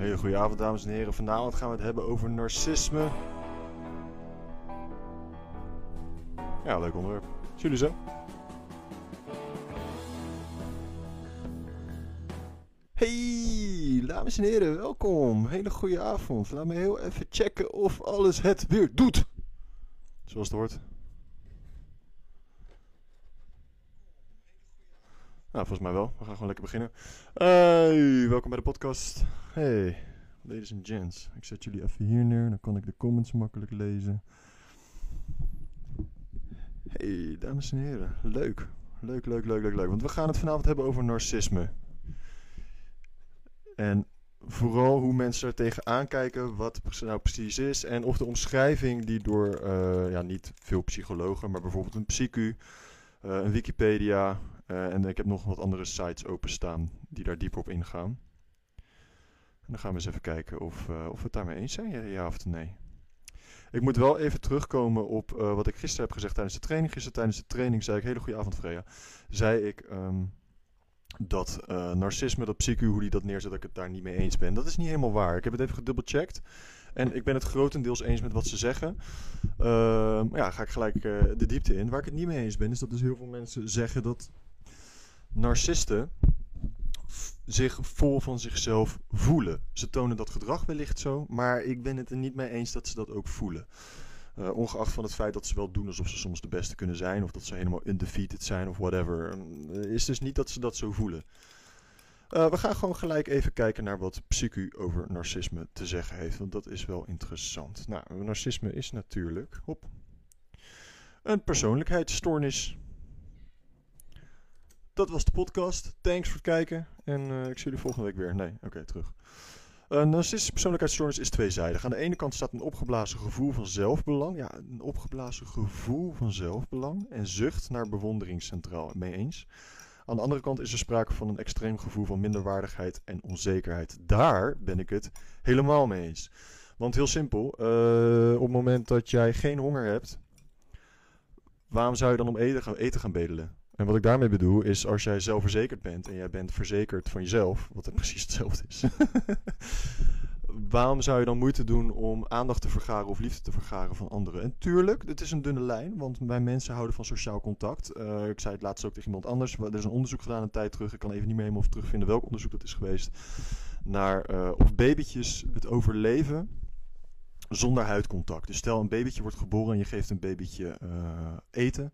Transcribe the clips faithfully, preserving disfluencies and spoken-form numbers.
Hele goede avond, dames en heren. Vanavond gaan we het hebben over narcisme. Ja, leuk onderwerp. Zien jullie zo. Hey, dames en heren, welkom. Hele goede avond. Laat me heel even checken of alles het weer doet. Zoals het hoort. Nou, volgens mij wel. We gaan gewoon lekker beginnen. Hey, welkom bij de podcast. Hey, ladies and gents. Ik zet jullie even hier neer. Dan kan ik de comments makkelijk lezen. Hey, dames en heren. Leuk. Leuk, leuk, leuk, leuk, leuk. Want we gaan het vanavond hebben over narcisme. En vooral hoe mensen er tegenaan kijken, wat het nou precies is. En of de omschrijving die door, uh, ja, niet veel psychologen, maar bijvoorbeeld een Psycu, Uh, een Wikipedia uh, en ik heb nog wat andere sites openstaan die daar dieper op ingaan. En dan gaan we eens even kijken of, uh, of we het daarmee eens zijn, ja, ja of nee. Ik moet wel even terugkomen op uh, wat ik gisteren heb gezegd tijdens de training. Gisteren tijdens de training zei ik, hele goede avond Freya, zei ik um, dat uh, narcisme, dat Psycu, hoe die dat neerzet, dat ik het daar niet mee eens ben. Dat is niet helemaal waar. Ik heb het even gedubbelcheckt. En ik ben het grotendeels eens met wat ze zeggen. Uh, ja, ga ik gelijk uh, de diepte in. Waar ik het niet mee eens ben, is dat dus heel veel mensen zeggen dat narcisten zich vol van zichzelf voelen. Ze tonen dat gedrag wellicht zo, maar ik ben het er niet mee eens dat ze dat ook voelen. Uh, ongeacht van het feit dat ze wel doen alsof ze soms de beste kunnen zijn, of dat ze helemaal undefeated zijn of whatever. Uh, is dus niet dat ze dat zo voelen. Uh, we gaan gewoon gelijk even kijken naar wat Psycu over narcisme te zeggen heeft. Want dat is wel interessant. Nou, narcisme is natuurlijk hop, een persoonlijkheidsstoornis. Dat was de podcast. Thanks voor het kijken. En uh, ik zie jullie volgende week weer. Nee, oké, okay, terug. Een uh, narcistische persoonlijkheidsstoornis is tweezijdig. Aan de ene kant staat een opgeblazen gevoel van zelfbelang. Ja, een opgeblazen gevoel van zelfbelang. En zucht naar bewondering centraal. Mee eens. Aan de andere kant is er sprake van een extreem gevoel van minderwaardigheid en onzekerheid. Daar ben ik het helemaal mee eens. Want heel simpel, uh, op het moment dat jij geen honger hebt, waarom zou je dan om eten gaan, eten gaan bedelen? En wat ik daarmee bedoel is, als jij zelfverzekerd bent en jij bent verzekerd van jezelf, wat het precies hetzelfde is. Waarom zou je dan moeite doen om aandacht te vergaren of liefde te vergaren van anderen? En tuurlijk, dit is een dunne lijn, want wij mensen houden van sociaal contact. Uh, ik zei het laatst ook tegen iemand anders. Er is een onderzoek gedaan een tijd terug. Ik kan even niet meer helemaal terugvinden welk onderzoek dat is geweest. Naar uh, of babytjes het overleven zonder huidcontact. Dus stel een babytje wordt geboren en je geeft een babytje uh, eten.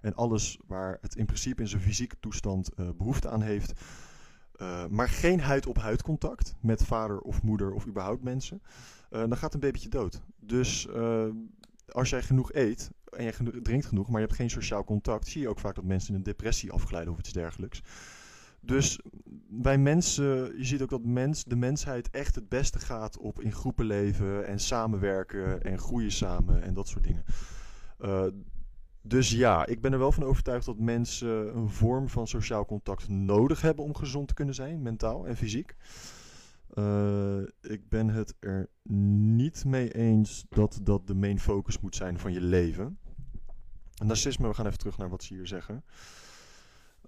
En alles waar het in principe in zijn fysieke toestand uh, behoefte aan heeft. Uh, maar geen huid-op-huid contact met vader of moeder of überhaupt mensen, uh, dan gaat een babytje dood. Dus uh, als jij genoeg eet en jij drinkt genoeg, maar je hebt geen sociaal contact, zie je ook vaak dat mensen in een depressie afglijden of iets dergelijks. Dus wij mensen, je ziet ook dat mens, de mensheid echt het beste gaat op in groepen leven en samenwerken en groeien samen en dat soort dingen. Uh, Dus ja, ik ben er wel van overtuigd dat mensen een vorm van sociaal contact nodig hebben om gezond te kunnen zijn, mentaal en fysiek. Uh, ik ben het er niet mee eens dat dat de main focus moet zijn van je leven. Narcisme, we gaan even terug naar wat ze hier zeggen.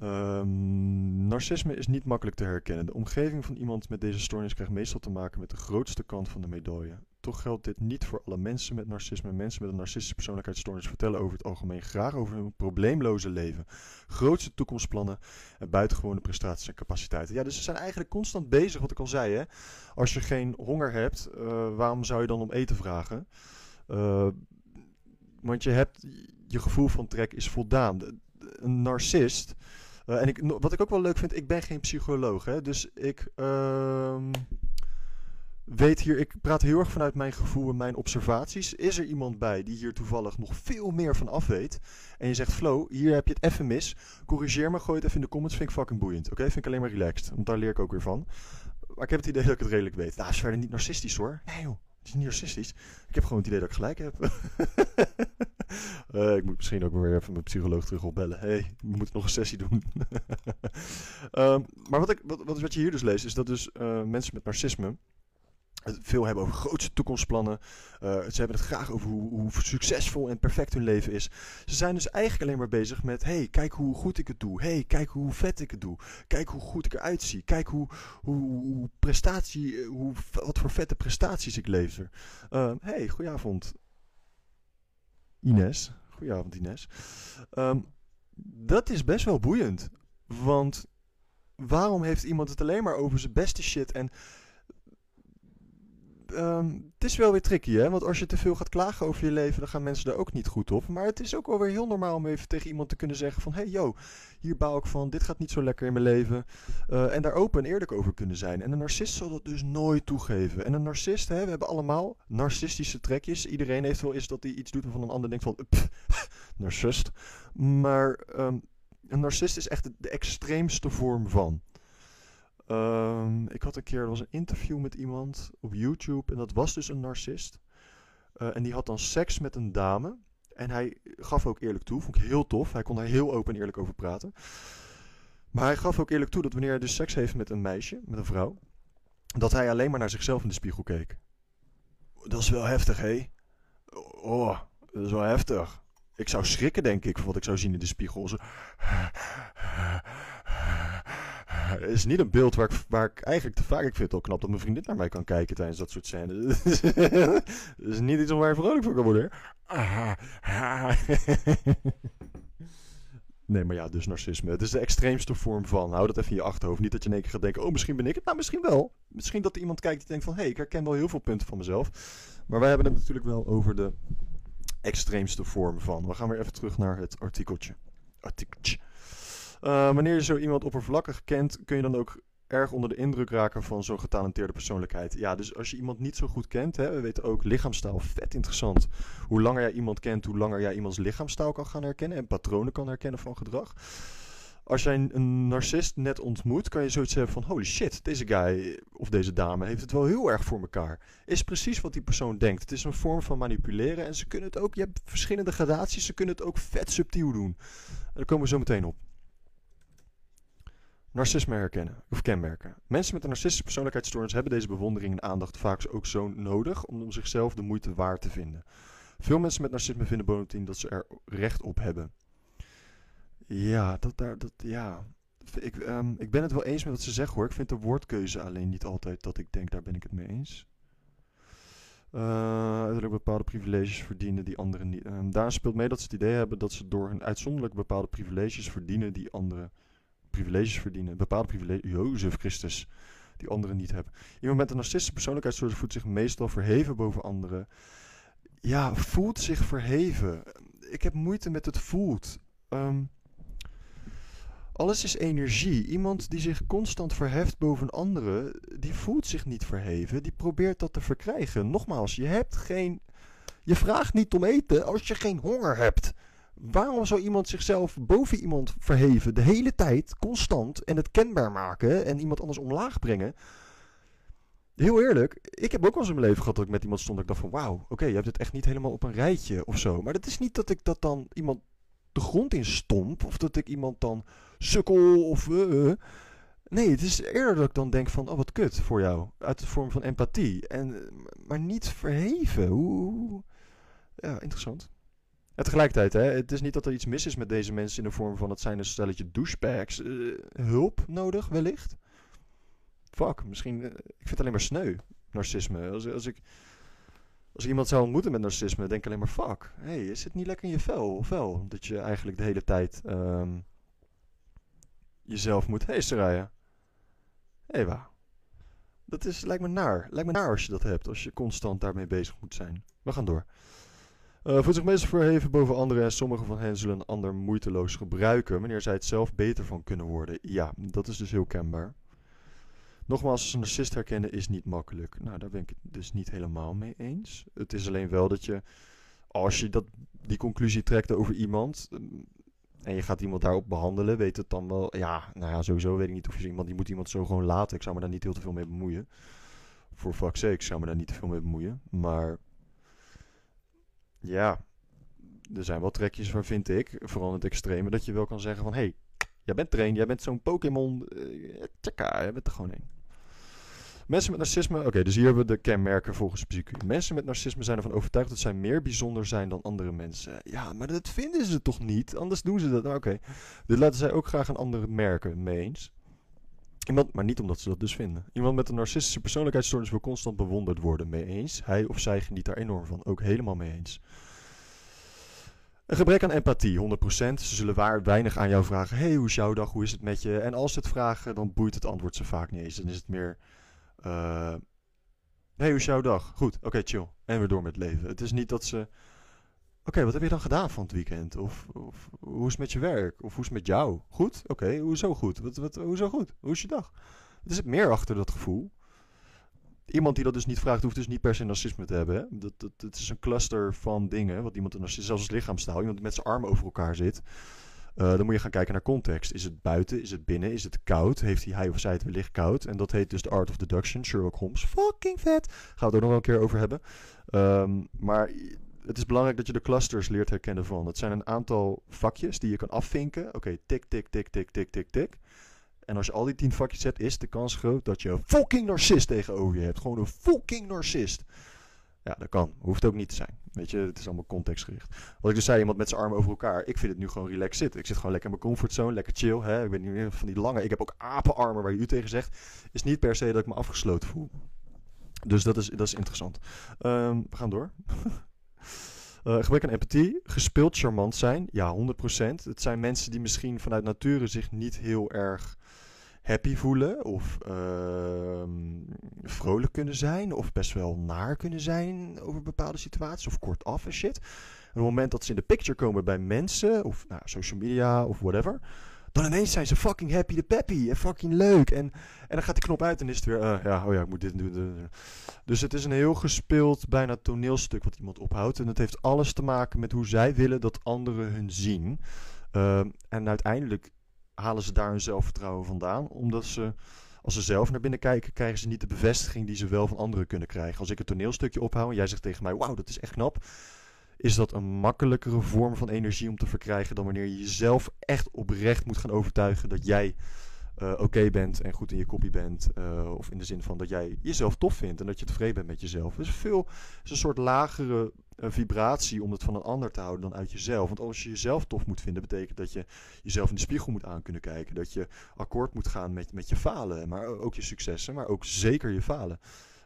Um, narcisme is niet makkelijk te herkennen. De omgeving van iemand met deze stoornis krijgt meestal te maken met de grootste kant van de medaille. Toch geldt dit niet voor alle mensen met narcisme. Mensen met een narcistische persoonlijkheidsstoornis vertellen over het algemeen graag over hun probleemloze leven, grootste toekomstplannen en buitengewone prestaties en capaciteiten. Ja, dus ze zijn eigenlijk constant bezig, wat ik al zei, hè. Als je geen honger hebt, uh, waarom zou je dan om eten vragen? Uh, want je hebt, je gevoel van trek is voldaan. Een narcist, uh, en ik, wat ik ook wel leuk vind, ik ben geen psycholoog, hè, dus ik... Uh, Weet hier, ik praat heel erg vanuit mijn gevoel en mijn observaties. Is er iemand bij die hier toevallig nog veel meer van af weet? En je zegt, Flo, hier heb je het even mis. Corrigeer me, gooi het even in de comments. Vind ik fucking boeiend. Oké, okay? Vind ik alleen maar relaxed. Want daar leer ik ook weer van. Maar ik heb het idee dat ik het redelijk weet. Nou, dat is verder niet narcistisch hoor. Nee joh, het is niet narcistisch. Ik heb gewoon het idee dat ik gelijk heb. uh, ik moet misschien ook weer even mijn psycholoog terug opbellen. Hé, hey, we moeten nog een sessie doen. um, maar wat, ik, wat, wat je hier dus leest, is dat dus uh, mensen met narcisme het veel hebben over grootste toekomstplannen. Uh, ze hebben het graag over hoe, hoe succesvol en perfect hun leven is. Ze zijn dus eigenlijk alleen maar bezig met... hey, kijk hoe goed ik het doe. Hey, kijk hoe vet ik het doe. Kijk hoe goed ik eruit zie. Kijk hoe, hoe, hoe prestatie... Hoe, wat voor vette prestaties ik lever. Uh, hey, goedenavond. Ines. Goedenavond, Ines. Um, dat is best wel boeiend. Want waarom heeft iemand het alleen maar over zijn beste shit en... Um, het is wel weer tricky, hè? Want als je te veel gaat klagen over je leven, dan gaan mensen daar ook niet goed op. Maar het is ook wel weer heel normaal om even tegen iemand te kunnen zeggen van... hey, yo, hier baal ik van, dit gaat niet zo lekker in mijn leven. Uh, en daar open en eerlijk over kunnen zijn. En een narcist zal dat dus nooit toegeven. En een narcist, hè, we hebben allemaal narcistische trekjes. Iedereen heeft wel eens dat hij iets doet waarvan een ander denkt van... Pff, narcist. Maar um, een narcist is echt de extreemste vorm van... Um, ik had een keer, er was een interview met iemand op YouTube en dat was dus een narcist. Uh, en die had dan seks met een dame. En hij gaf ook eerlijk toe, vond ik heel tof. Hij kon daar heel open en eerlijk over praten. Maar hij gaf ook eerlijk toe dat wanneer hij dus seks heeft met een meisje, met een vrouw, dat hij alleen maar naar zichzelf in de spiegel keek. Dat is wel heftig, hé. Oh, dat is wel heftig. Ik zou schrikken, denk ik, van wat ik zou zien in de spiegel. Zo... Het is niet een beeld waar ik, waar ik eigenlijk te vaak... Ik vind het al knap dat mijn vriendin naar mij kan kijken tijdens dat soort scènes. Het is niet iets waar je vrolijk voor kan worden. Nee, maar ja, dus narcisme. Het is de extreemste vorm van. Hou dat even in je achterhoofd. Niet dat je in één keer gaat denken... Oh, misschien ben ik het. Nou, misschien wel. Misschien dat er iemand kijkt die denkt van... Hé, hey, ik herken wel heel veel punten van mezelf. Maar wij hebben het natuurlijk wel over de extreemste vorm van. We gaan weer even terug naar het artikeltje. Artikeltje. Uh, wanneer je zo iemand oppervlakkig kent, kun je dan ook erg onder de indruk raken van zo'n getalenteerde persoonlijkheid. Ja, dus als je iemand niet zo goed kent, hè, we weten ook lichaamstaal, vet interessant. Hoe langer jij iemand kent, hoe langer jij iemands lichaamstaal kan gaan herkennen en patronen kan herkennen van gedrag. Als jij een narcist net ontmoet, kan je zoiets hebben van... holy shit, deze guy of deze dame heeft het wel heel erg voor elkaar. Is precies wat die persoon denkt. Het is een vorm van manipuleren. En ze kunnen het ook, je hebt verschillende gradaties, ze kunnen het ook vet subtiel doen. En daar komen we zo meteen op. Narcisme herkennen of kenmerken. Mensen met een narcistische persoonlijkheidsstoornis hebben deze bewondering en aandacht vaak ook zo nodig om zichzelf de moeite waard te vinden. Veel mensen met narcisme vinden bovendien dat ze er recht op hebben. Ja, dat daar, dat, ja. Ik, um, ik ben het wel eens met wat ze zeggen hoor. Ik vind de woordkeuze alleen niet altijd dat ik denk, daar ben ik het mee eens. Uh, uiterlijk bepaalde privileges verdienen die anderen niet. Uh, daar speelt mee dat ze het idee hebben dat ze door hun uitzonderlijk bepaalde privileges verdienen die anderen privileges verdienen, bepaalde privileges, Jozef Christus, die anderen niet hebben. Iemand met een narcistische persoonlijkheidsstoornis voelt zich meestal verheven boven anderen. Ja, voelt zich verheven. Ik heb moeite met het voelt. Um, alles is energie. Iemand die zich constant verheft boven anderen, die voelt zich niet verheven, die probeert dat te verkrijgen. Nogmaals, je hebt geen, je vraagt niet om eten als je geen honger hebt. Waarom zou iemand zichzelf boven iemand verheven, de hele tijd, constant, en het kenbaar maken en iemand anders omlaag brengen? Heel eerlijk, ik heb ook wel eens in mijn leven gehad dat ik met iemand stond en ik dacht van wauw, oké, okay, je hebt het echt niet helemaal op een rijtje of zo. Maar dat is niet dat ik dat dan iemand de grond in stomp of dat ik iemand dan sukkel of... Uh, uh. Nee, het is eerder dat ik dan denk van oh wat kut voor jou, uit de vorm van empathie, en, maar niet verheven. Oeh. Ja, interessant. En tegelijkertijd, hè, het is niet dat er iets mis is met deze mensen in de vorm van het zijn een stelletje douchebags. Uh, hulp nodig, wellicht. Fuck, misschien... Uh, ik vind het alleen maar sneu, narcisme. Als, als, ik, als ik iemand zou ontmoeten met narcisme, denk ik alleen maar fuck. Hé, hey, is het niet lekker in je vel? Of wel? Dat je eigenlijk de hele tijd um, jezelf moet heesterrijden. Ewa. Dat is, lijkt me naar. Lijkt me naar als je dat hebt. Als je constant daarmee bezig moet zijn. We gaan door. Uh, voelt zich meestal verheven boven anderen en sommigen van hen zullen een ander moeiteloos gebruiken wanneer zij het zelf beter van kunnen worden. Ja, dat is dus heel kenbaar. Nogmaals, een narcist herkennen is niet makkelijk. Nou, daar ben ik het dus niet helemaal mee eens. Het is alleen wel dat je, als je dat, die conclusie trekt over iemand en je gaat iemand daarop behandelen, weet het dan wel, ja, nou ja, sowieso weet ik niet of je iemand, die moet iemand zo gewoon laten. Ik zou me daar niet heel te veel mee bemoeien. Voor fuck's sake, ik zou me daar niet te veel mee bemoeien, maar... Ja, er zijn wel trekjes waar, vind ik, vooral in het extreme, dat je wel kan zeggen van... Hé, hey, jij bent train, jij bent zo'n Pokémon, uh, tjaka, jij bent er gewoon één. Mensen met narcisme, oké, okay, dus hier hebben we de kenmerken volgens P S Y Q. Mensen met narcisme zijn ervan overtuigd dat zij meer bijzonder zijn dan andere mensen. Ja, maar dat vinden ze toch niet? Anders doen ze dat. Nou, oké. Okay. Dit laten zij ook graag aan anderen merken, mee eens. Iemand, maar niet omdat ze dat dus vinden. Iemand met een narcistische persoonlijkheidsstoornis wil constant bewonderd worden, mee eens. Hij of zij geniet daar enorm van, ook helemaal mee eens. Een gebrek aan empathie, honderd procent. Ze zullen waar weinig aan jou vragen. Hé, hey, hoe is jouw dag? Hoe is het met je? En als ze het vragen, dan boeit het antwoord ze vaak niet eens. Dan is het meer... Uh, hé, hey, hoe is jouw dag? Goed, oké, okay, chill. En weer door met het leven. Het is niet dat ze... Oké, okay, wat heb je dan gedaan van het weekend? Of, of hoe is het met je werk? Of hoe is het met jou? Goed? Oké, okay, hoezo goed? Wat, wat, hoezo goed? Hoe is je dag? Er zit meer achter dat gevoel. Iemand die dat dus niet vraagt, hoeft dus niet per se narcisme te hebben. Hè? Dat, dat, dat is een cluster van dingen. Wat iemand een narcisme, zelfs als lichaamstaal, iemand die met zijn armen over elkaar zit. Uh, dan moet je gaan kijken naar context. Is het buiten? Is het binnen? Is het koud? Heeft hij, hij of zij het wellicht koud? En dat heet dus The Art of Deduction. Sherlock Holmes. Fucking vet. Gaan we het ook nog wel een keer over hebben. Um, maar het is belangrijk dat je de clusters leert herkennen van. Het zijn een aantal vakjes die je kan afvinken. Oké, okay, tik, tik, tik, tik, tik, tik, tik. En als je al die tien vakjes zet, is de kans groot dat je een fucking narcist tegenover je hebt. Gewoon een fucking narcist. Ja, dat kan. Hoeft ook niet te zijn. Weet je, het is allemaal contextgericht. Wat ik dus zei, iemand met zijn armen over elkaar. Ik vind het nu gewoon relaxed zitten. Ik zit gewoon lekker in mijn comfortzone, lekker chill. Hè? Ik ben niet meer van die lange. Ik heb ook apenarmen waar je u tegen zegt. Is niet per se dat ik me afgesloten voel. Dus dat is, dat is interessant. Um, we gaan door. Uh, gebrek aan empathie, gespeeld charmant zijn, ja, honderd procent. Het zijn mensen die misschien vanuit nature zich niet heel erg happy voelen of uh, vrolijk kunnen zijn of best wel naar kunnen zijn over bepaalde situaties of kortaf en shit. En op het moment dat ze in de picture komen bij mensen of nou, social media of whatever, dan ineens zijn ze fucking happy de peppy en fucking leuk. En, en dan gaat de knop uit en is het weer, uh, ja, oh ja, ik moet dit doen. Dus het is een heel gespeeld, bijna toneelstuk wat iemand ophoudt. En dat heeft alles te maken met hoe zij willen dat anderen hun zien. Uh, en uiteindelijk halen ze daar hun zelfvertrouwen vandaan. Omdat ze, als ze zelf naar binnen kijken, krijgen ze niet de bevestiging die ze wel van anderen kunnen krijgen. Als ik een toneelstukje ophoud en jij zegt tegen mij, wauw, dat is echt knap. Is dat een makkelijkere vorm van energie om te verkrijgen dan wanneer je jezelf echt oprecht moet gaan overtuigen dat jij uh, oké okay bent en goed in je kopie bent. Uh, of in de zin van dat jij jezelf tof vindt en dat je tevreden bent met jezelf. Het is, veel, het is een soort lagere uh, vibratie om het van een ander te houden dan uit jezelf. Want als je jezelf tof moet vinden, betekent dat je jezelf in de spiegel moet aan kunnen kijken. Dat je akkoord moet gaan met, met je falen, maar ook je successen, maar ook zeker je falen.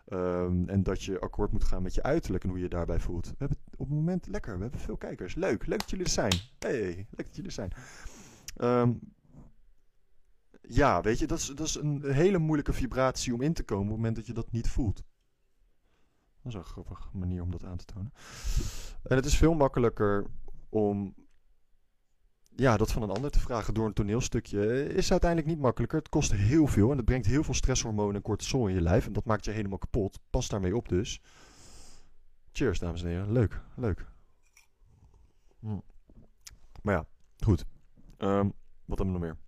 Um, en dat je akkoord moet gaan met je uiterlijk en hoe je je daarbij voelt. We hebben op het moment lekker, we hebben veel kijkers. Leuk, leuk dat jullie er zijn. Hey, leuk dat jullie er zijn. Um, ja, weet je, dat is, dat is een hele moeilijke vibratie om in te komen op het moment dat je dat niet voelt. Dat is een grappige manier om dat aan te tonen. En het is veel makkelijker om... Ja, dat van een ander te vragen door een toneelstukje is uiteindelijk niet makkelijker. Het kost heel veel en het brengt heel veel stresshormonen en cortisol in je lijf. En dat maakt je helemaal kapot. Pas daarmee op dus. Cheers, dames en heren. Leuk, leuk. Hm. Maar ja, goed. Um, wat hebben we nog meer?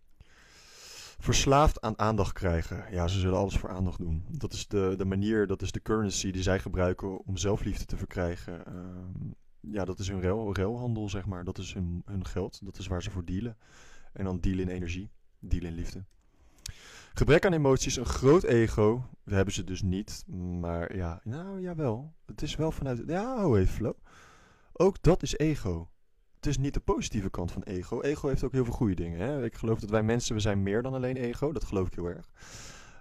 Verslaafd aan aandacht krijgen. Ja, ze zullen alles voor aandacht doen. Dat is de, de manier, dat is de currency die zij gebruiken om zelfliefde te verkrijgen. Um, Ja, dat is hun ruil, ruilhandel, zeg maar. Dat is hun, hun geld. Dat is waar ze voor dealen. En dan dealen in energie. Dealen in liefde. Gebrek aan emoties. Een groot ego. Dat hebben ze dus niet. Maar ja, nou jawel. Het is wel vanuit... Ja, hou even flow. Ook dat is ego. Het is niet de positieve kant van ego. Ego heeft ook heel veel goede dingen. Hè? Ik geloof dat wij mensen, we zijn meer dan alleen ego. Dat geloof ik heel erg.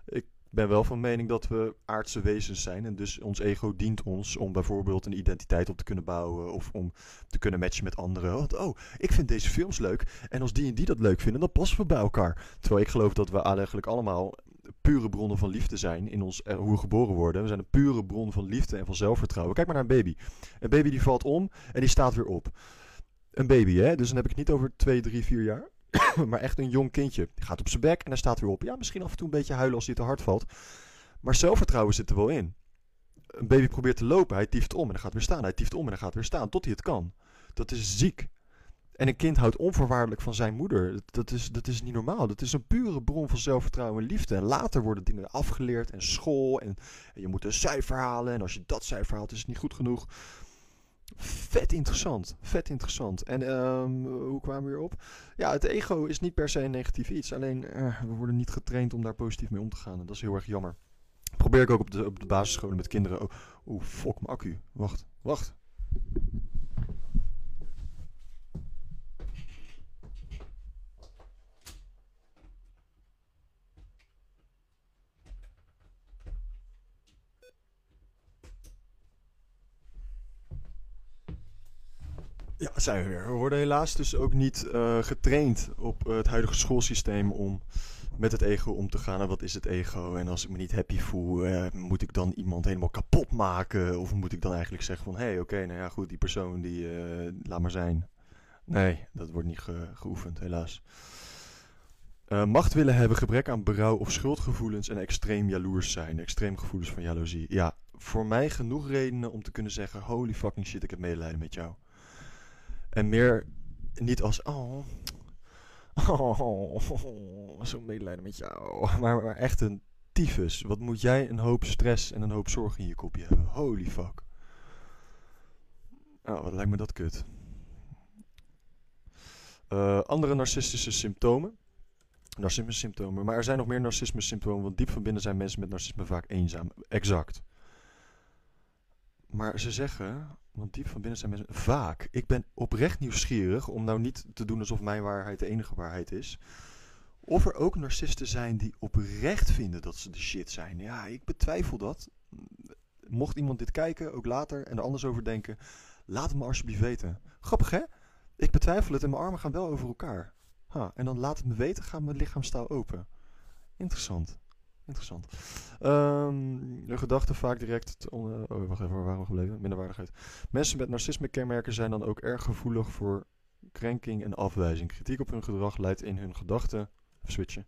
Ik ben wel van mening dat we aardse wezens zijn en dus ons ego dient ons om bijvoorbeeld een identiteit op te kunnen bouwen of om te kunnen matchen met anderen. Want oh, ik vind deze films leuk en als die en die dat leuk vinden, dan passen we bij elkaar. Terwijl ik geloof dat we eigenlijk allemaal pure bronnen van liefde zijn in ons, hoe we geboren worden. We zijn een pure bron van liefde en van zelfvertrouwen. Kijk maar naar een baby. Een baby die valt om en die staat weer op. Een baby, hè? Dus dan heb ik het niet over twee, drie, vier jaar. Maar echt een jong kindje. Die gaat op zijn bek en hij staat weer op. Ja, misschien af en toe een beetje huilen als hij te hard valt. Maar zelfvertrouwen zit er wel in. Een baby probeert te lopen. Hij tieft om en hij gaat weer staan. Hij tieft om en hij gaat weer staan. Tot hij het kan. Dat is ziek. En een kind houdt onvoorwaardelijk van zijn moeder. Dat is, dat is niet normaal. Dat is een pure bron van zelfvertrouwen en liefde. En later worden dingen afgeleerd. En school. En, en je moet een cijfer halen. En als je dat cijfer haalt, is het niet goed genoeg. Vet interessant, vet interessant. En um, hoe kwamen we hierop? Ja, het ego is niet per se een negatief iets. Alleen, uh, we worden niet getraind om daar positief mee om te gaan. En dat is heel erg jammer. Probeer ik ook op de, op de basisscholen met kinderen. Oh, oh, fuck, mijn accu. Wacht, wacht. Ja, zijn we weer. We worden helaas dus ook niet eh, getraind op eh, het huidige schoolsysteem om met het ego om te gaan. En wat is het ego? En als ik me niet happy voel, eh, moet ik dan iemand helemaal kapot maken? Of moet ik dan eigenlijk zeggen van, hé, hey, oké, nou ja, goed, die persoon, die eh, laat maar zijn. Nee, dat wordt niet ge- geoefend, helaas. Eh, macht willen hebben, gebrek aan berouw of schuldgevoelens en extreem jaloers zijn. Extreem gevoelens van jaloezie. Ja, voor mij genoeg redenen om te kunnen zeggen, holy fucking shit, ik heb medelijden met jou. En meer niet als, oh, oh, oh, zo'n medelijden met jou. Maar, maar echt een tyfus. Wat moet jij een hoop stress en een hoop zorg in je kopje hebben. Holy fuck. Oh, wat lijkt me dat kut. Uh, andere narcistische symptomen. Narcisme symptomen. Maar er zijn nog meer narcisme symptomen. Want diep van binnen zijn mensen met narcisme vaak eenzaam. Exact. Maar ze zeggen... Want diep van binnen zijn mensen... Vaak. Ik ben oprecht nieuwsgierig om nou niet te doen alsof mijn waarheid de enige waarheid is. Of er ook narcisten zijn die oprecht vinden dat ze de shit zijn. Ja, ik betwijfel dat. Mocht iemand dit kijken, ook later, en er anders over denken... Laat het me alsjeblieft weten. Grappig, hè? Ik betwijfel het en mijn armen gaan wel over elkaar. Ha, en dan laat het me weten, gaat mijn lichaamstaal open. Interessant. Interessant. Um, de gedachte vaak direct... On- oh, wacht even, waar waren we gebleven? Minderwaardigheid. Mensen met narcisme kenmerken zijn dan ook erg gevoelig voor krenking en afwijzing. Kritiek op hun gedrag leidt in hun gedachten... Switchen.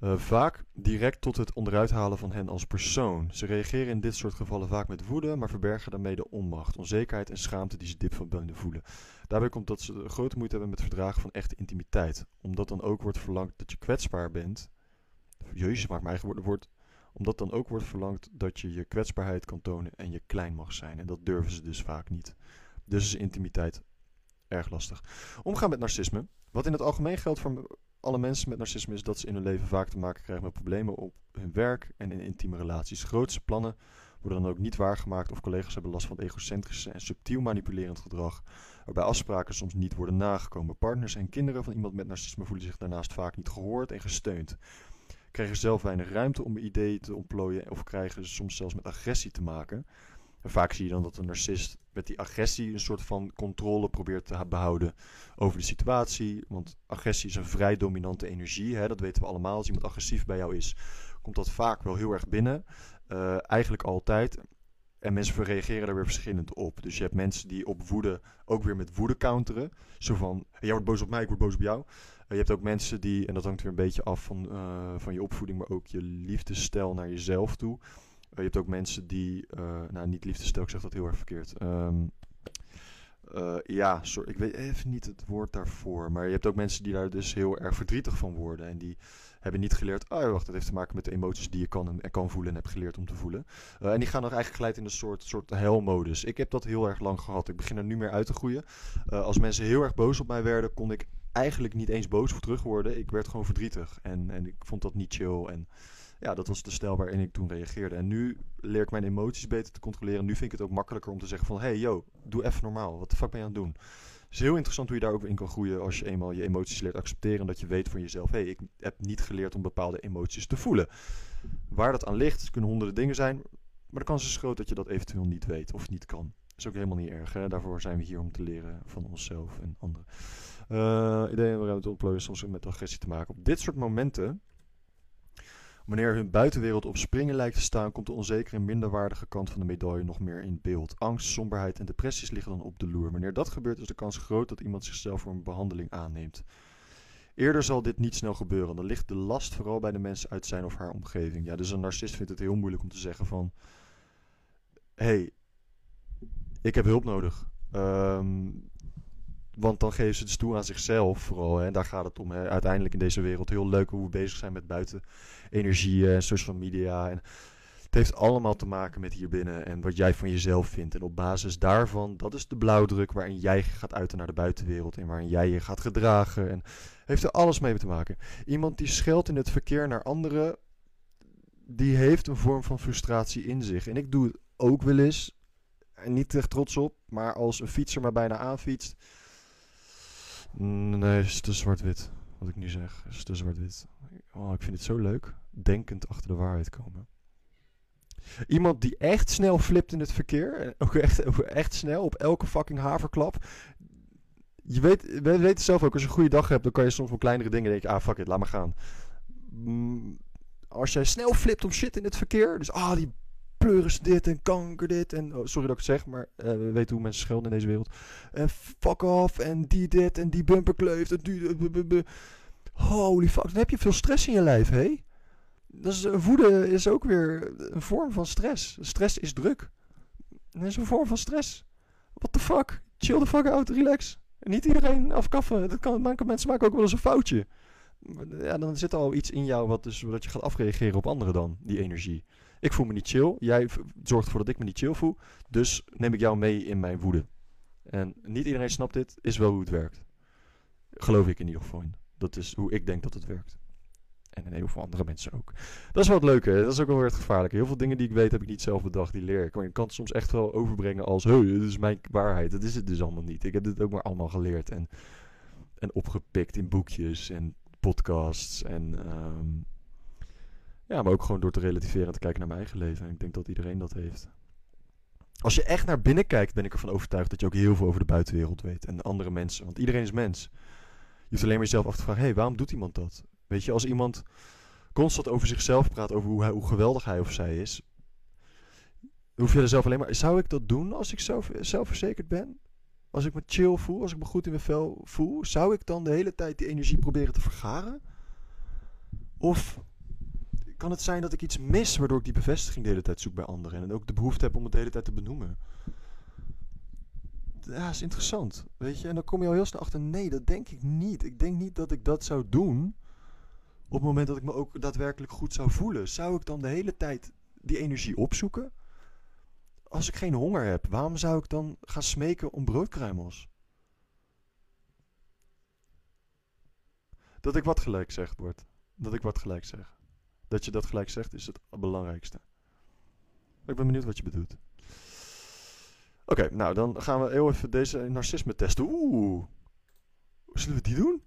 Uh, vaak direct tot het onderuithalen van hen als persoon. Ze reageren in dit soort gevallen vaak met woede, maar verbergen daarmee de onmacht, onzekerheid en schaamte die ze diep van binnen voelen. Daarbij komt dat ze grote moeite hebben met het verdragen van echte intimiteit. Omdat dan ook wordt verlangd dat je kwetsbaar bent... Jezus, maakt mijn eigen woord. Omdat dan ook wordt verlangd dat je je kwetsbaarheid kan tonen en je klein mag zijn. En dat durven ze dus vaak niet. Dus is intimiteit erg lastig. Omgaan met narcisme. Wat in het algemeen geldt voor alle mensen met narcisme is dat ze in hun leven vaak te maken krijgen met problemen op hun werk en in intieme relaties. Grootste plannen worden dan ook niet waargemaakt of collega's hebben last van egocentrische en subtiel manipulerend gedrag. Waarbij afspraken soms niet worden nagekomen. Partners en kinderen van iemand met narcisme voelen zich daarnaast vaak niet gehoord en gesteund. Krijgen zelf weinig ruimte om ideeën te ontplooien of krijgen ze soms zelfs met agressie te maken. En vaak zie je dan dat een narcist met die agressie een soort van controle probeert te behouden over de situatie. Want agressie is een vrij dominante energie, hè? Dat weten we allemaal. Als iemand agressief bij jou is, komt dat vaak wel heel erg binnen. Uh, eigenlijk altijd. En mensen reageren daar weer verschillend op. Dus je hebt mensen die op woede ook weer met woede counteren. Zo van, jij wordt boos op mij, ik word boos op jou. Je hebt ook mensen die, en dat hangt weer een beetje af van, uh, van je opvoeding, maar ook je liefdesstijl naar jezelf toe. Uh, je hebt ook mensen die, uh, nou niet liefdesstijl, ik zeg dat heel erg verkeerd. Um, uh, ja, sorry, ik weet even niet het woord daarvoor. Maar je hebt ook mensen die daar dus heel erg verdrietig van worden. En die hebben niet geleerd, oh wacht, dat heeft te maken met de emoties die je kan, en kan voelen en hebt geleerd om te voelen. Uh, en die gaan nog eigenlijk geleid in een soort, soort helmodus. Ik heb dat heel erg lang gehad. Ik begin er nu meer uit te groeien. Uh, als mensen heel erg boos op mij werden, kon ik... eigenlijk niet eens boos voor terug worden. Ik werd gewoon verdrietig. En, en ik vond dat niet chill. En ja, dat was de stijl waarin ik toen reageerde. En nu leer ik mijn emoties beter te controleren. Nu vind ik het ook makkelijker om te zeggen van... hey, yo, doe even normaal. Wat de fuck ben je aan het doen? Het is heel interessant hoe je daar ook in kan groeien... als je eenmaal je emoties leert accepteren... en dat je weet van jezelf... hey, ik heb niet geleerd om bepaalde emoties te voelen. Waar dat aan ligt, het kunnen honderden dingen zijn... maar de kans is groot dat je dat eventueel niet weet of niet kan. Dat is ook helemaal niet erg. Hè? Daarvoor zijn we hier om te leren van onszelf en anderen. Uh, ideeën waaruit het ontplooien soms met agressie te maken. Op dit soort momenten, wanneer hun buitenwereld op springen lijkt te staan, komt de onzekere en minderwaardige kant van de medaille nog meer in beeld. Angst, somberheid en depressies liggen dan op de loer. Wanneer dat gebeurt, is de kans groot dat iemand zichzelf voor een behandeling aanneemt. Eerder zal dit niet snel gebeuren. Dan ligt de last vooral bij de mensen uit zijn of haar omgeving. Ja, dus een narcist vindt het heel moeilijk om te zeggen van... hey, ik heb hulp nodig. Um, want dan geven ze het dus toe aan zichzelf vooral. Hè. Daar gaat het om. Hè. Uiteindelijk in deze wereld heel leuk hoe we bezig zijn met buiten energie en social media. En het heeft allemaal te maken met hierbinnen en wat jij van jezelf vindt. En op basis daarvan, dat is de blauwdruk waarin jij gaat uiten naar de buitenwereld. En waarin jij je gaat gedragen. En heeft er alles mee te maken. Iemand die scheldt in het verkeer naar anderen... die heeft een vorm van frustratie in zich. En ik doe het ook wel eens. En niet echt trots op. Maar als een fietser maar bijna aanfietst. Nee, het is te zwart-wit. Wat ik nu zeg. Het is te zwart-wit. Oh, ik vind het zo leuk. Denkend achter de waarheid komen. Iemand die echt snel flipt in het verkeer. Ook echt, echt snel. Op elke fucking haverklap. Je weet, we weten het zelf ook. Als je een goede dag hebt. Dan kan je soms van kleinere dingen denken. Ah, fuck it. Laat maar gaan. Mm, als jij snel flipt om shit in het verkeer. Dus ah, die pleuris dit en kanker dit. En, oh, sorry dat ik het zeg. Maar uh, we weten hoe mensen schelden in deze wereld. En fuck off. En die dit. En die bumper kleuft. En die, b, b, b. Holy fuck. Dan heb je veel stress in je lijf. Hé. Dus woede is ook weer een vorm van stress. Stress is druk. Dat is een vorm van stress. What the fuck? Chill the fuck out, relax. En niet iedereen afkaffen. Dat kan, manke mensen maken ook wel eens een foutje. Ja, dan zit er al iets in jou wat dus, dat je gaat afreageren op anderen dan. Die energie. Ik voel me niet chill. Jij zorgt ervoor dat ik me niet chill voel. Dus neem ik jou mee in mijn woede. En niet iedereen snapt dit. Is wel hoe het werkt. Geloof ik in ieder geval in. Dat is hoe ik denk dat het werkt. En een heleboel andere mensen ook. Dat is wel het leuke. Dat is ook wel weer het gevaarlijke. Heel veel dingen die ik weet heb ik niet zelf bedacht. Die leer ik. Maar ik kan het soms echt wel overbrengen als... Hey, dit is mijn waarheid. Dat is het dus allemaal niet. Ik heb dit ook maar allemaal geleerd. En, en opgepikt in boekjes. En podcasts. En, um, ja, maar ook gewoon door te relativeren en te kijken naar mijn eigen leven. En ik denk dat iedereen dat heeft. Als je echt naar binnen kijkt, ben ik ervan overtuigd dat je ook heel veel over de buitenwereld weet. En de andere mensen. Want iedereen is mens. Je hoeft alleen maar jezelf af te vragen. Hé, hey, waarom doet iemand dat? Weet je, als iemand constant over zichzelf praat, over hoe, hij, hoe geweldig hij of zij is, hoef je er zelf alleen maar... Zou ik dat doen als ik zelf, zelfverzekerd ben? Als ik me chill voel, als ik me goed in mijn vel voel? Zou ik dan de hele tijd die energie proberen te vergaren? Of kan het zijn dat ik iets mis, waardoor ik die bevestiging de hele tijd zoek bij anderen? En ook de behoefte heb om het de hele tijd te benoemen? Ja, dat is interessant, weet je? En dan kom je al heel snel achter, nee, dat denk ik niet. Ik denk niet dat ik dat zou doen... Op het moment dat ik me ook daadwerkelijk goed zou voelen, zou ik dan de hele tijd die energie opzoeken? Als ik geen honger heb, waarom zou ik dan gaan smeken om broodkruimels? Dat ik wat gelijk zeg, Bart. Dat ik wat gelijk zeg. Dat je dat gelijk zegt is het belangrijkste. Ik ben benieuwd wat je bedoelt. Oké, okay, nou dan gaan we heel even deze narcisme testen. Oeh, zullen we die doen?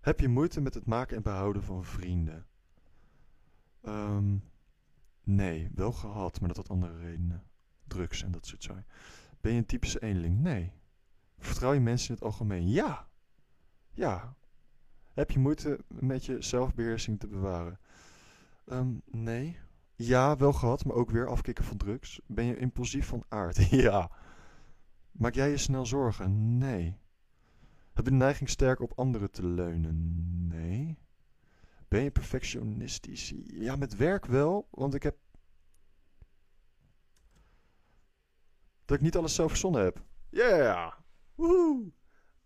Heb je moeite met het maken en behouden van vrienden? Um, nee, wel gehad, maar dat had andere redenen. Drugs en dat soort zaken. Ben je een typische eenling? Nee. Vertrouw je mensen in het algemeen? Ja. Ja. Heb je moeite met je zelfbeheersing te bewaren? Um, nee. Ja, wel gehad, maar ook weer afkicken van drugs. Ben je impulsief van aard? Ja. Maak jij je snel zorgen? Nee. Heb je de neiging sterk op anderen te leunen? Nee. Ben je perfectionistisch? Ja, met werk wel, want ik heb... Dat ik niet alles zelf verzonnen heb. Yeah! Woehoe!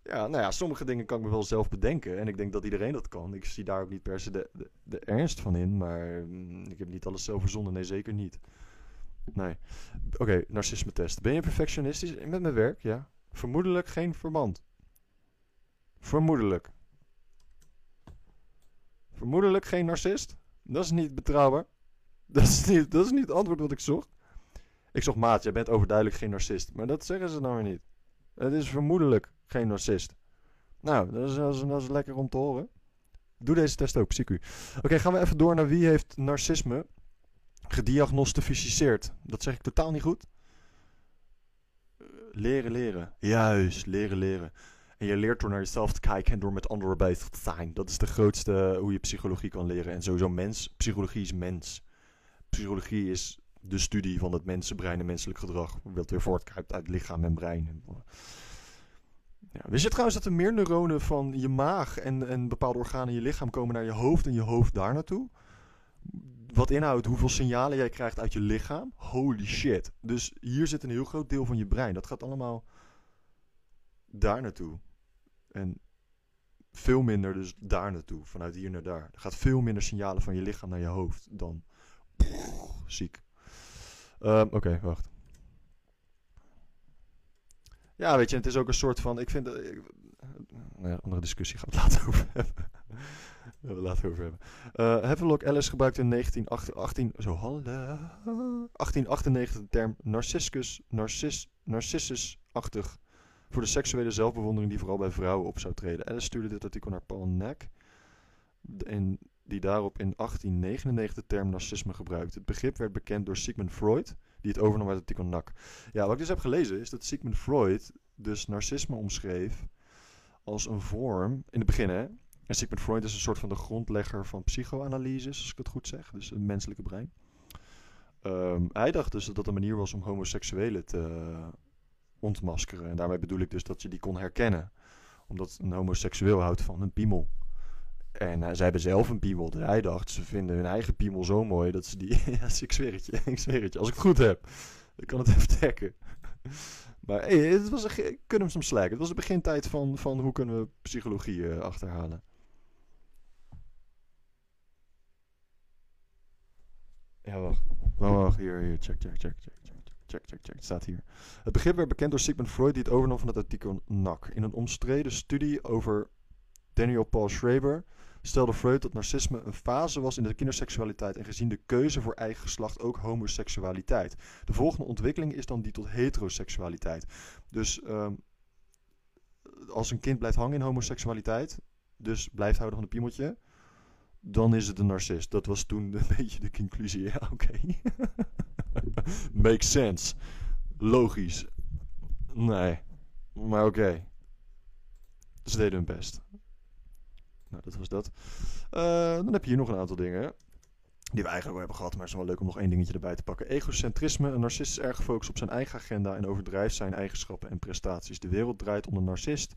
Ja, nou ja, sommige dingen kan ik me wel zelf bedenken. En ik denk dat iedereen dat kan. Ik zie daar ook niet per se de, de, de ernst van in. Maar mm, ik heb niet alles zelf verzonnen. Nee, zeker niet. Nee. Oké, okay, narcisme test. Ben je perfectionistisch? Met mijn werk, ja. Vermoedelijk geen verband. Vermoedelijk. Vermoedelijk geen narcist. Dat is niet betrouwbaar. Dat is niet, dat is niet het antwoord wat ik zocht. Ik zocht maat, jij bent overduidelijk geen narcist. Maar dat zeggen ze nou weer niet. Het is vermoedelijk geen narcist. Nou, dat is, dat is, dat is lekker om te horen. Doe deze test ook, zie ik u. Oké, okay, gaan we even door naar wie heeft narcisme gediagnostificeerd. Dat zeg ik totaal niet goed. Leren, leren. Juist, leren, leren. En je leert door naar jezelf te kijken en door met anderen bezig te zijn. Dat is de grootste hoe je psychologie kan leren. En sowieso mens, psychologie is mens. Psychologie is de studie van het mensenbrein en menselijk gedrag. Dat weer voortkruipt uit lichaam en brein. Ja, wist je trouwens dat er meer neuronen van je maag en, en bepaalde organen in je lichaam komen naar je hoofd en je hoofd daar naartoe? Wat inhoudt hoeveel signalen jij krijgt uit je lichaam? Holy shit. Dus hier zit een heel groot deel van je brein. Dat gaat allemaal daar naartoe. En veel minder dus daar naartoe. Vanuit hier naar daar. Er gaat veel minder signalen van je lichaam naar je hoofd dan... Pff, ziek. Um, Oké, okay, wacht. Ja, weet je, het is ook een soort van... Ik vind... Uh, nou ja, andere discussie gaat het later over hebben. we laten we over hebben. Uh, Havelock Ellis gebruikte in negentien achtennegentig de term narciscus, narcis, narcissus-achtig voor de seksuele zelfbewondering die vooral bij vrouwen op zou treden. Ellis stuurde dit artikel naar Paul Nack, in, die daarop in achttien negenennegentig de term narcisme gebruikte. Het begrip werd bekend door Sigmund Freud, die het overnam uit het artikel Nack. Ja, wat ik dus heb gelezen is dat Sigmund Freud dus narcisme omschreef als een vorm, in het begin hè, en Sigmund Freud is een soort van de grondlegger van psychoanalyses, als ik het goed zeg, dus het menselijke brein. Um, hij dacht dus dat dat een manier was om homoseksuelen te uh, ontmaskeren. En daarmee bedoel ik dus dat je die kon herkennen. Omdat een homoseksueel houdt van een piemel. En uh, zij hebben zelf een piemel. Dus hij dacht, ze vinden hun eigen piemel zo mooi dat ze die... ja, ik zweer het je, ik zweer het je. Als ik het goed heb, dan kan het even dekken. Maar hey, het was een kunnen we soms slacken. Het was de begintijd van, van hoe kunnen we psychologie uh, achterhalen. Ja, wacht. Wacht, wacht. Hier, hier. Check, check, check, check, check, check, check, check. Het staat hier. Het begrip werd bekend door Sigmund Freud, die het overnam van het artikel Nack. In een omstreden studie over Daniel Paul Schreiber stelde Freud dat narcisme een fase was in de kinderseksualiteit en gezien de keuze voor eigen geslacht ook homoseksualiteit. De volgende ontwikkeling is dan die tot heteroseksualiteit. Dus um, als een kind blijft hangen in homoseksualiteit, dus blijft houden van een piemeltje, dan is het een narcist. Dat was toen een beetje de conclusie. Ja, oké. Okay. Makes sense. Logisch. Nee. Maar oké. Okay. Ze deden hun best. Nou, dat was dat. Uh, dan heb je hier nog een aantal dingen die we eigenlijk al hebben gehad, maar het is wel leuk om nog één dingetje erbij te pakken. Egocentrisme. Een narcist is erg gefocust op zijn eigen agenda en overdrijft zijn eigenschappen en prestaties. De wereld draait om een narcist.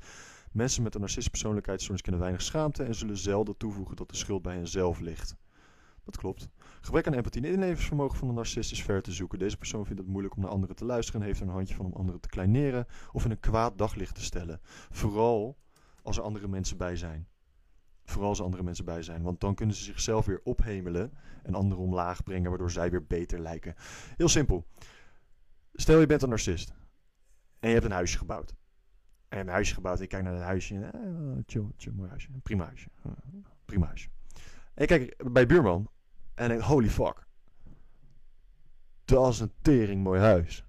Mensen met een narcistische persoonlijkheidsstoornis kennen weinig schaamte en zullen zelden toevoegen dat de schuld bij henzelf ligt. Dat klopt. Gebrek aan empathie en inlevingsvermogen van een narcist is ver te zoeken. Deze persoon vindt het moeilijk om naar anderen te luisteren en heeft er een handje van om anderen te kleineren of in een kwaad daglicht te stellen. Vooral als er andere mensen bij zijn. Vooral als andere mensen bij zijn. Want dan kunnen ze zichzelf weer ophemelen en anderen omlaag brengen, waardoor zij weer beter lijken. Heel simpel. Stel je bent een narcist. En je hebt een huisje gebouwd. En een huisje gebouwd. En je kijkt naar het huisje. En, eh, chill, chill, mooi huisje. Prima huisje. Prima huisje. En je kijkt bij buurman. En denk, holy fuck. Dat is een tering mooi huis.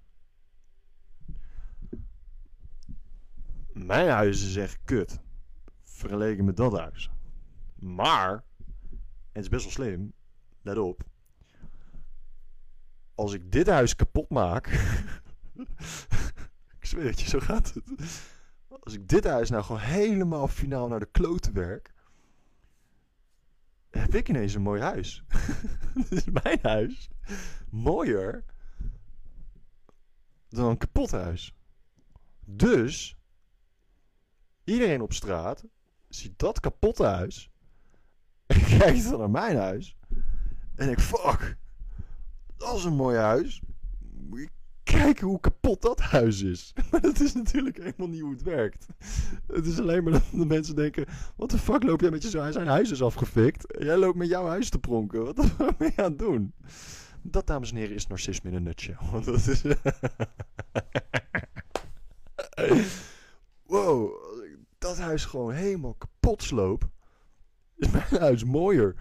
Mijn huis is echt kut. Vergeleken met dat huis. Maar, en het is best wel slim, let op. Als ik dit huis kapot maak, ik zweer het je, zo gaat het. Als ik dit huis nou gewoon helemaal finaal naar de kloten werk, heb ik ineens een mooi huis. Dit is mijn huis. Mooier dan een kapot huis. Dus, iedereen op straat ziet dat kapotte huis en kijkt dan naar mijn huis en ik fuck, dat is een mooi huis. Moet je kijken hoe kapot dat huis is. Maar dat is natuurlijk helemaal niet hoe het werkt. Het is alleen maar dat de mensen denken, wat de fuck loop jij met je zo, zijn huis is afgefikt. Jij loopt met jouw huis te pronken, wat ben je aan het doen? Dat, dames en heren, is narcisme in een nutje. Want dat is... wow, dat huis gewoon helemaal kapot sloop, is mijn huis mooier.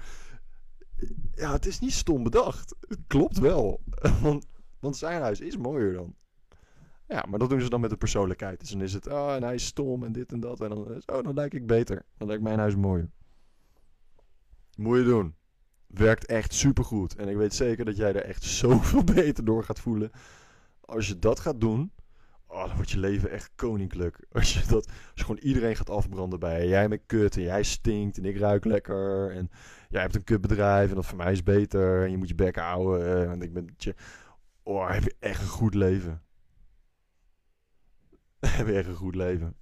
Ja, het is niet stom bedacht. Het klopt wel. Want, want zijn huis is mooier dan. Ja, maar dat doen ze dan met de persoonlijkheid. Dus dan is het, oh, en hij is stom en dit en dat. En dan is, oh, dan lijk ik beter. Dan lijkt mijn huis mooier. Moet je doen. Werkt echt supergoed. En ik weet zeker dat jij er echt zoveel beter door gaat voelen. Als je dat gaat doen... oh, dan wordt je leven echt koninklijk. Als je, dat, als je gewoon iedereen gaat afbranden bij... jij bent kut en jij stinkt en ik ruik lekker... en jij hebt een kutbedrijf en dat voor mij is beter... en je moet je bek houden en ik ben... oh, heb je echt een goed leven. Heb je echt een goed leven.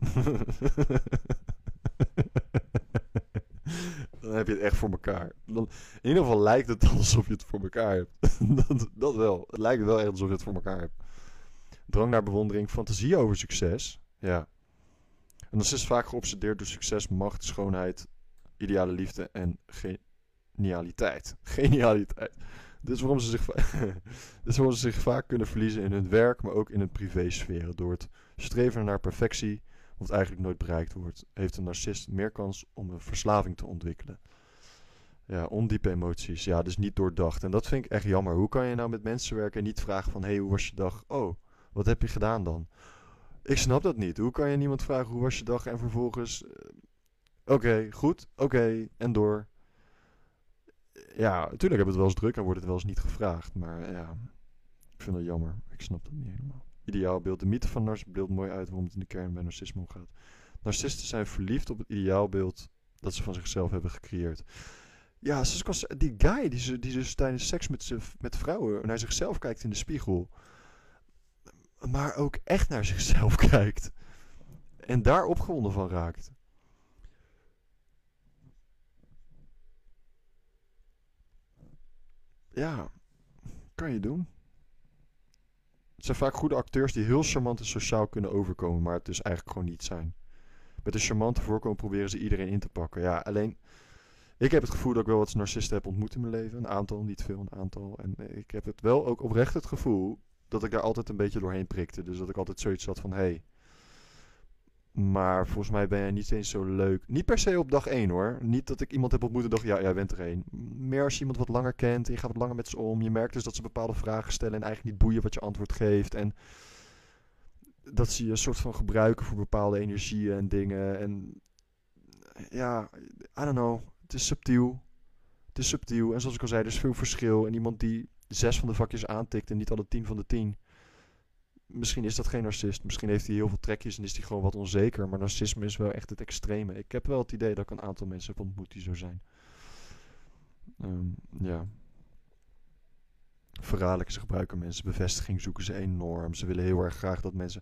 Dan heb je het echt voor elkaar. Dan, in ieder geval lijkt het alsof je het voor elkaar hebt. dat, dat wel. Het lijkt wel echt alsof je het voor elkaar hebt. Drang naar bewondering, fantasie over succes. Ja. En dat is vaak geobsedeerd door succes, macht, schoonheid, ideale liefde en genialiteit. Genialiteit. Dit is waarom ze zich, dit is waarom ze zich vaak kunnen verliezen in hun werk, maar ook in hun privésferen. Door het streven naar perfectie, wat eigenlijk nooit bereikt wordt, heeft een narcist meer kans om een verslaving te ontwikkelen. Ja, ondiepe emoties. Ja, dus niet doordacht. En dat vind ik echt jammer. Hoe kan je nou met mensen werken en niet vragen van... Hé, hey, hoe was je dag? Oh, wat heb je gedaan dan? Ik snap dat niet. Hoe kan je niemand vragen hoe was je dag en vervolgens... eh, Oké, goed. Oké, en door. Ja, natuurlijk hebben we het wel eens druk en wordt het wel eens niet gevraagd. Maar ja, ik vind dat jammer. Ik snap dat niet helemaal. Ideaalbeeld. De mythe van narcisme beeldt mooi uit waarom het in de kern bij narcisme omgaat. Narcisten zijn verliefd op het ideaalbeeld dat ze van zichzelf hebben gecreëerd. Ja, zoals ik al zei, die guy die, ze- die dus tijdens seks met, ze- met vrouwen naar zichzelf kijkt in de spiegel. Maar ook echt naar zichzelf kijkt. En daar opgewonden van raakt. Ja, kan je doen. Het zijn vaak goede acteurs die heel charmant en sociaal kunnen overkomen, maar het dus eigenlijk gewoon niet zijn. Met een charmante voorkomen proberen ze iedereen in te pakken. Ja, alleen, ik heb het gevoel dat ik wel wat narcisten heb ontmoet in mijn leven. Een aantal, niet veel, een aantal. En ik heb het wel ook oprecht het gevoel dat ik daar altijd een beetje doorheen prikte. Dus dat ik altijd zoiets had van, hé, hey, maar volgens mij ben jij niet eens zo leuk. Niet per se op dag één hoor. Niet dat ik iemand heb ontmoet en dacht, ja, jij bent er één. Meer als je iemand wat langer kent en je gaat wat langer met ze om. Je merkt dus dat ze bepaalde vragen stellen en eigenlijk niet boeien wat je antwoord geeft. En dat ze je een soort van gebruiken voor bepaalde energieën en dingen. En ja, I don't know. Het is subtiel. Het is subtiel. En zoals ik al zei, er is veel verschil. En iemand die zes van de vakjes aantikt en niet alle tien van de tien. Misschien is dat geen narcist. Misschien heeft hij heel veel trekjes en is hij gewoon wat onzeker. Maar narcisme is wel echt het extreme. Ik heb wel het idee dat ik een aantal mensen heb ontmoet die zo zijn. Ehm, ja. Verraderlijk, ze gebruiken mensen. Bevestiging zoeken ze enorm. Ze willen heel erg graag dat mensen...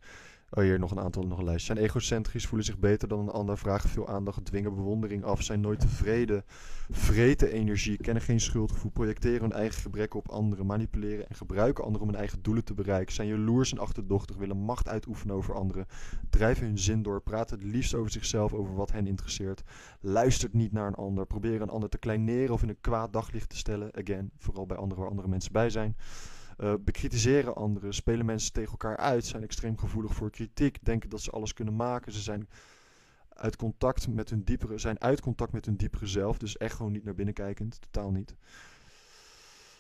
Oh, hier nog een aantal, nog een lijst. Zijn egocentrisch, voelen zich beter dan een ander. Vragen veel aandacht, dwingen bewondering af. Zijn nooit tevreden. Vreten energie, kennen geen schuldgevoel. Projecteren hun eigen gebrek op anderen. Manipuleren en gebruiken anderen om hun eigen doelen te bereiken. Zijn jaloers en achterdochtig, willen macht uitoefenen over anderen. Drijven hun zin door, praten het liefst over zichzelf, over wat hen interesseert. Luistert niet naar een ander. Proberen een ander te kleineren of in een kwaad daglicht te stellen. Again, vooral bij anderen waar andere mensen bij zijn. Eh, bekritiseren anderen, spelen mensen tegen elkaar uit, zijn extreem gevoelig voor kritiek, denken dat ze alles kunnen maken. Ze zijn uit contact met hun diepere, zijn uit contact met hun diepere zelf, dus echt gewoon niet naar binnen kijkend, totaal niet.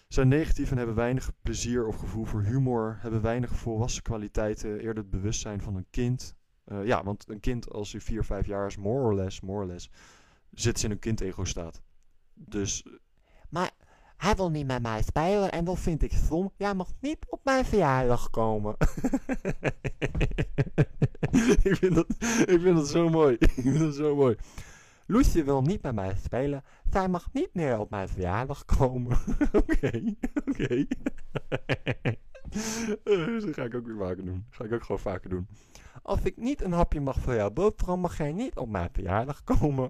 Zijn negatief en hebben weinig plezier of gevoel voor humor, hebben weinig volwassen kwaliteiten, eerder het bewustzijn van een kind. Eh, ja, want een kind als hij vier, vijf jaar is, more or less, more or less, zit ze in een kind-ego-staat. Dus Maar hij wil niet met mij spelen en dat vind ik stom. Jij mag niet op mijn verjaardag komen. ik, vind dat, ik vind dat zo mooi. Ik vind dat zo mooi. Loesje wil niet met mij spelen. Zij mag niet meer op mijn verjaardag komen. Oké, oké. Eh, dat ga ik ook weer vaker doen. Ga ik ook gewoon vaker doen. Als ik niet een hapje mag voor jouw boterham, mag jij niet op mijn verjaardag komen.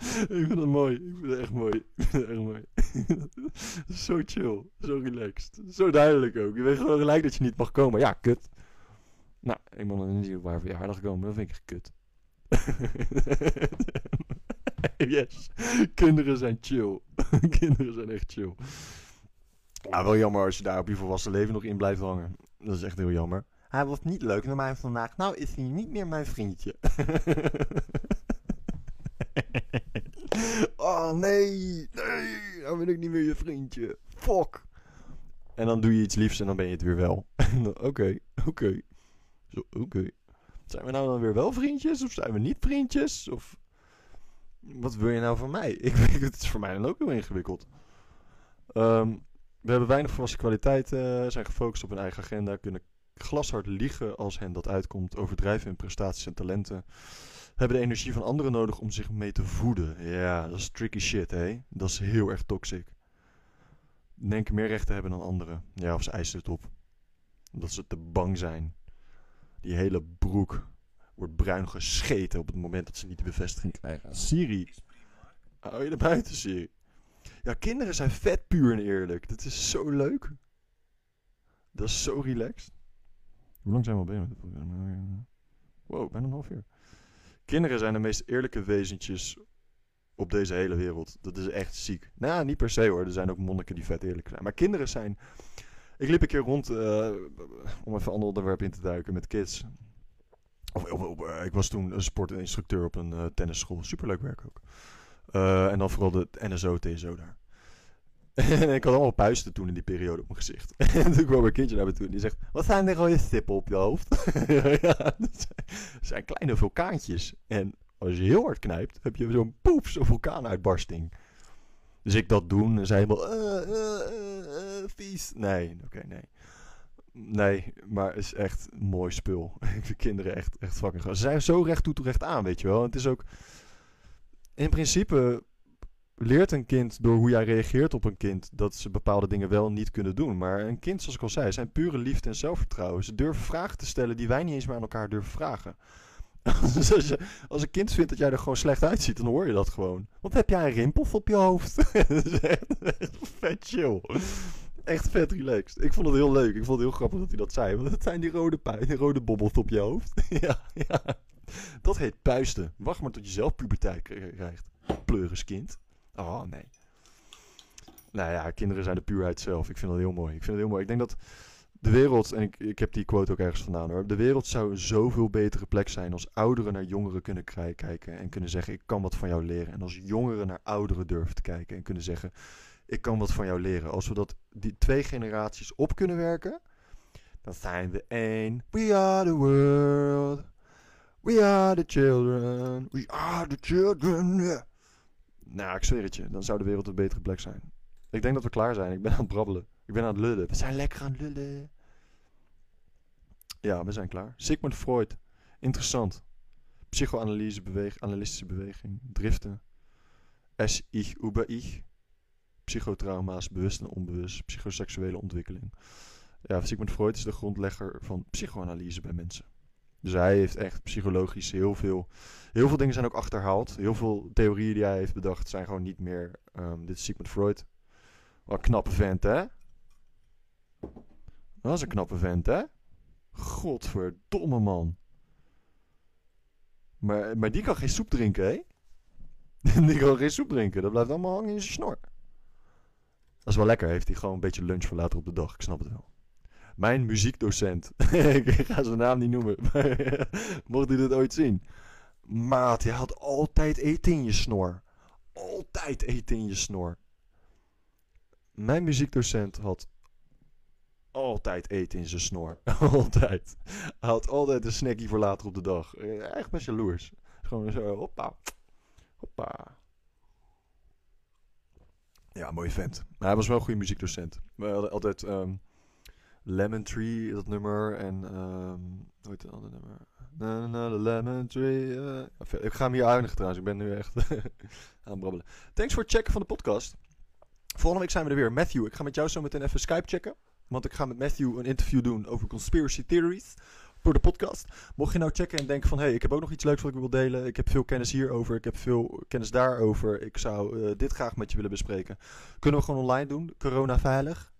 Ik vind dat mooi. Ik vind dat echt mooi. Ik vind dat echt mooi. Zo chill. Zo relaxed. Zo duidelijk ook. Je weet gewoon gelijk dat je niet mag komen. Ja, kut. Nou, ik moet dan niet op waar verjaardag komen. Dat vind ik echt kut. Yes. Kinderen zijn chill. Kinderen zijn echt chill. Ja, wel jammer als je daar op je volwassen leven nog in blijft hangen. Dat is echt heel jammer. Hij was niet leuk naar mij vandaag. Nou is hij niet meer mijn vriendje. Oh nee, nee, dan ben ik niet meer je vriendje. Fuck. En dan doe je iets liefs en dan ben je het weer wel. Oké, oké. Zo, oké. Zijn we nou dan weer wel vriendjes of zijn we niet vriendjes? Of wat wil je nou van mij? Ik weet het, is voor mij dan ook heel ingewikkeld. Ehm, we hebben weinig volwassen kwaliteiten, zijn gefocust op hun eigen agenda, kunnen glashard liegen als hen dat uitkomt, overdrijven hun prestaties en talenten. Hebben de energie van anderen nodig om zich mee te voeden. Ja, dat is tricky shit, hé. Dat is heel erg toxic. Denken meer recht te hebben dan anderen. Ja, of ze eisen het op. Omdat ze te bang zijn. Die hele broek wordt bruin gescheten op het moment dat ze niet de bevestiging krijgen. Siri, hou je er buiten, Siri. Ja, kinderen zijn vet puur en eerlijk. Dat is zo leuk. Dat is zo relaxed. Hoe lang zijn we al bezig? Wow, bijna een half uur. Kinderen zijn de meest eerlijke wezentjes op deze hele wereld. Dat is echt ziek. Nou, niet per se hoor. Er zijn ook monniken die vet eerlijk zijn. Maar kinderen zijn... Ik liep een keer rond, uh, om even een ander onderwerp in te duiken, met kids. Of, of, of, ik was toen een sportinstructeur op een uh, tennisschool. Superleuk werk ook. Uh, en dan vooral de N S O, T S O daar. En ik had allemaal puisten toen in die periode op mijn gezicht. En toen kwam een kindje naar me toe en die zegt... Wat zijn er rode stippen op je hoofd? Ja, dat zijn kleine vulkaantjes. En als je heel hard knijpt, heb je zo'n poeps, een vulkaanuitbarsting. Dus ik dat doen en zei helemaal... Uh, uh, uh, uh, vies. Nee, oké, okay, nee. Nee, maar het is echt een mooi spul. Ik vind kinderen echt, echt fucking gaaf. Ze zijn zo recht toe, toe recht aan, weet je wel. En het is ook... In principe... leert een kind door hoe jij reageert op een kind... dat ze bepaalde dingen wel en niet kunnen doen. Maar een kind, zoals ik al zei, zijn pure liefde en zelfvertrouwen. Ze durven vragen te stellen die wij niet eens meer aan elkaar durven vragen. Dus als, je, als een kind vindt dat jij er gewoon slecht uitziet... dan hoor je dat gewoon. Want heb jij een rimpel op je hoofd? Dat is echt, echt vet chill. Echt vet relaxed. Ik vond het heel leuk. Ik vond het heel grappig dat hij dat zei. Want dat zijn die rode pui, die rode bobbels op je hoofd. Ja, ja. Dat heet puisten. Wacht maar tot je zelf puberteit krijgt. Pleuriskind. Oh, nee. Nou ja, kinderen zijn de puurheid zelf. Ik vind dat heel mooi. Ik vind het heel mooi. Ik denk dat de wereld, en ik, ik heb die quote ook ergens vandaan hoor. De wereld zou een zoveel betere plek zijn als ouderen naar jongeren kunnen k- kijken. En kunnen zeggen, ik kan wat van jou leren. En als jongeren naar ouderen durven te kijken. En kunnen zeggen, ik kan wat van jou leren. Als we dat die twee generaties op kunnen werken. Dan zijn we één. We are the world. We are the children. We are the children. Yeah. Nou, ik zweer het je. Dan zou de wereld een betere plek zijn. Ik denk dat we klaar zijn. Ik ben aan het brabbelen. Ik ben aan het lullen. We zijn lekker aan het lullen. Ja, we zijn klaar. Sigmund Freud. Interessant. Psychoanalyse, beweging, analytische beweging. Driften. S-ich, uber-ich. Psychotrauma's, bewust en onbewust. Psychoseksuele ontwikkeling. Ja, Sigmund Freud is de grondlegger van psychoanalyse bij mensen. Dus hij heeft echt psychologisch heel veel... Heel veel dingen zijn ook achterhaald. Heel veel theorieën die hij heeft bedacht zijn gewoon niet meer... Um, dit is Sigmund Freud. Wat een knappe vent, hè? Dat is een knappe vent, hè? Godverdomme, man. Maar, maar die kan geen soep drinken, hè? Die kan geen soep drinken. Dat blijft allemaal hangen in zijn snor. Dat is wel lekker. Heeft hij gewoon een beetje lunch voor later op de dag. Ik snap het wel. Mijn muziekdocent. Ik ga zijn naam niet noemen. Mocht hij dit ooit zien. Maat, je had altijd eten in je snor. Altijd eten in je snor. Mijn muziekdocent had altijd eten in zijn snor. Altijd. Hij had altijd een snackie voor later op de dag. Echt best jaloers. Gewoon zo, hoppa. Hoppa. Ja, mooi vent. Maar hij was wel een goede muziekdocent. We hadden altijd... Um, Lemon Tree, dat nummer. En um, hoe heet dat andere nummer? Na, na, na, de Lemon Tree. Uh. Ik ga hem hier eindigen trouwens. Ik ben nu echt aan het brabbelen. Thanks voor het checken van de podcast. Volgende week zijn we er weer. Matthew, ik ga met jou zo meteen even Skype checken. Want ik ga met Matthew een interview doen over conspiracy theories. Voor de podcast. Mocht je nou checken en denken van... Hé, hey, ik heb ook nog iets leuks wat ik wil delen. Ik heb veel kennis hierover. Ik heb veel kennis daarover. Ik zou uh, dit graag met je willen bespreken. Kunnen we gewoon online doen. Corona veilig.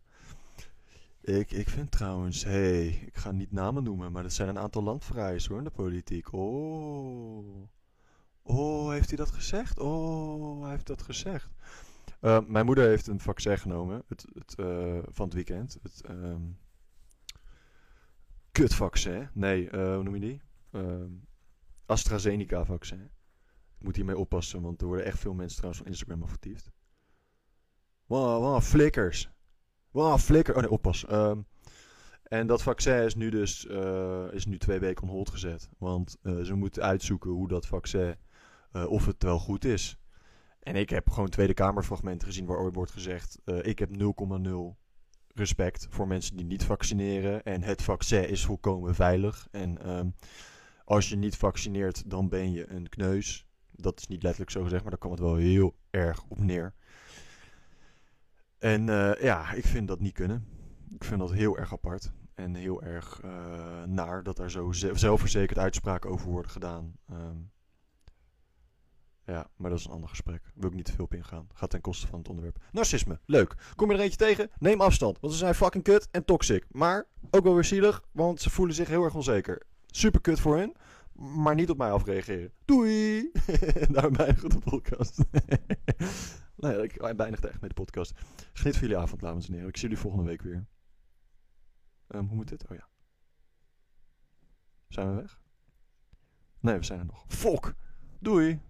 Ik, ik vind trouwens, hé, hey, ik ga niet namen noemen, maar dat zijn een aantal landverraaiers hoor in de politiek. Oh, oh, heeft hij dat gezegd? Oh, hij heeft dat gezegd. Uh, mijn moeder heeft een vaccin genomen het, het, uh, van het weekend. Het um, kutvaccin, nee, uh, hoe noem je die? Uh, AstraZeneca vaccin. Ik moet hiermee oppassen, want er worden echt veel mensen trouwens van Instagram afgetiefd. Wow, wow, flikkers. Wow, flikker. Oh nee, oppas. Um, en dat vaccin is nu dus uh, is nu twee weken on hold gezet. Want uh, ze moeten uitzoeken hoe dat vaccin, uh, of het wel goed is. En ik heb gewoon Tweede Kamerfragmenten gezien waar ooit wordt gezegd... Uh, ik heb nul komma nul respect voor mensen die niet vaccineren. En het vaccin is volkomen veilig. En um, als je niet vaccineert, dan ben je een kneus. Dat is niet letterlijk zo gezegd, maar daar kwam het wel heel erg op neer. En uh, ja, ik vind dat niet kunnen. Ik vind dat heel erg apart. En heel erg uh, naar dat er zo z- zelfverzekerd uitspraken over worden gedaan. Um, ja, maar dat is een ander gesprek. Daar wil ik niet te veel op ingaan. Gaat ten koste van het onderwerp. Narcisme, leuk. Kom je er eentje tegen? Neem afstand. Want ze zijn fucking kut en toxic. Maar ook wel weer zielig, want ze voelen zich heel erg onzeker. Super kut voor hen, maar niet op mij afreageren. Doei! Daarbij een goede podcast. Nou ja, ik eindig echt met de podcast. Geniet van jullie avond, dames en heren. Ik zie jullie volgende week weer. Um, hoe moet dit? Oh ja. Zijn we weg? Nee, we zijn er nog. Fok! Doei!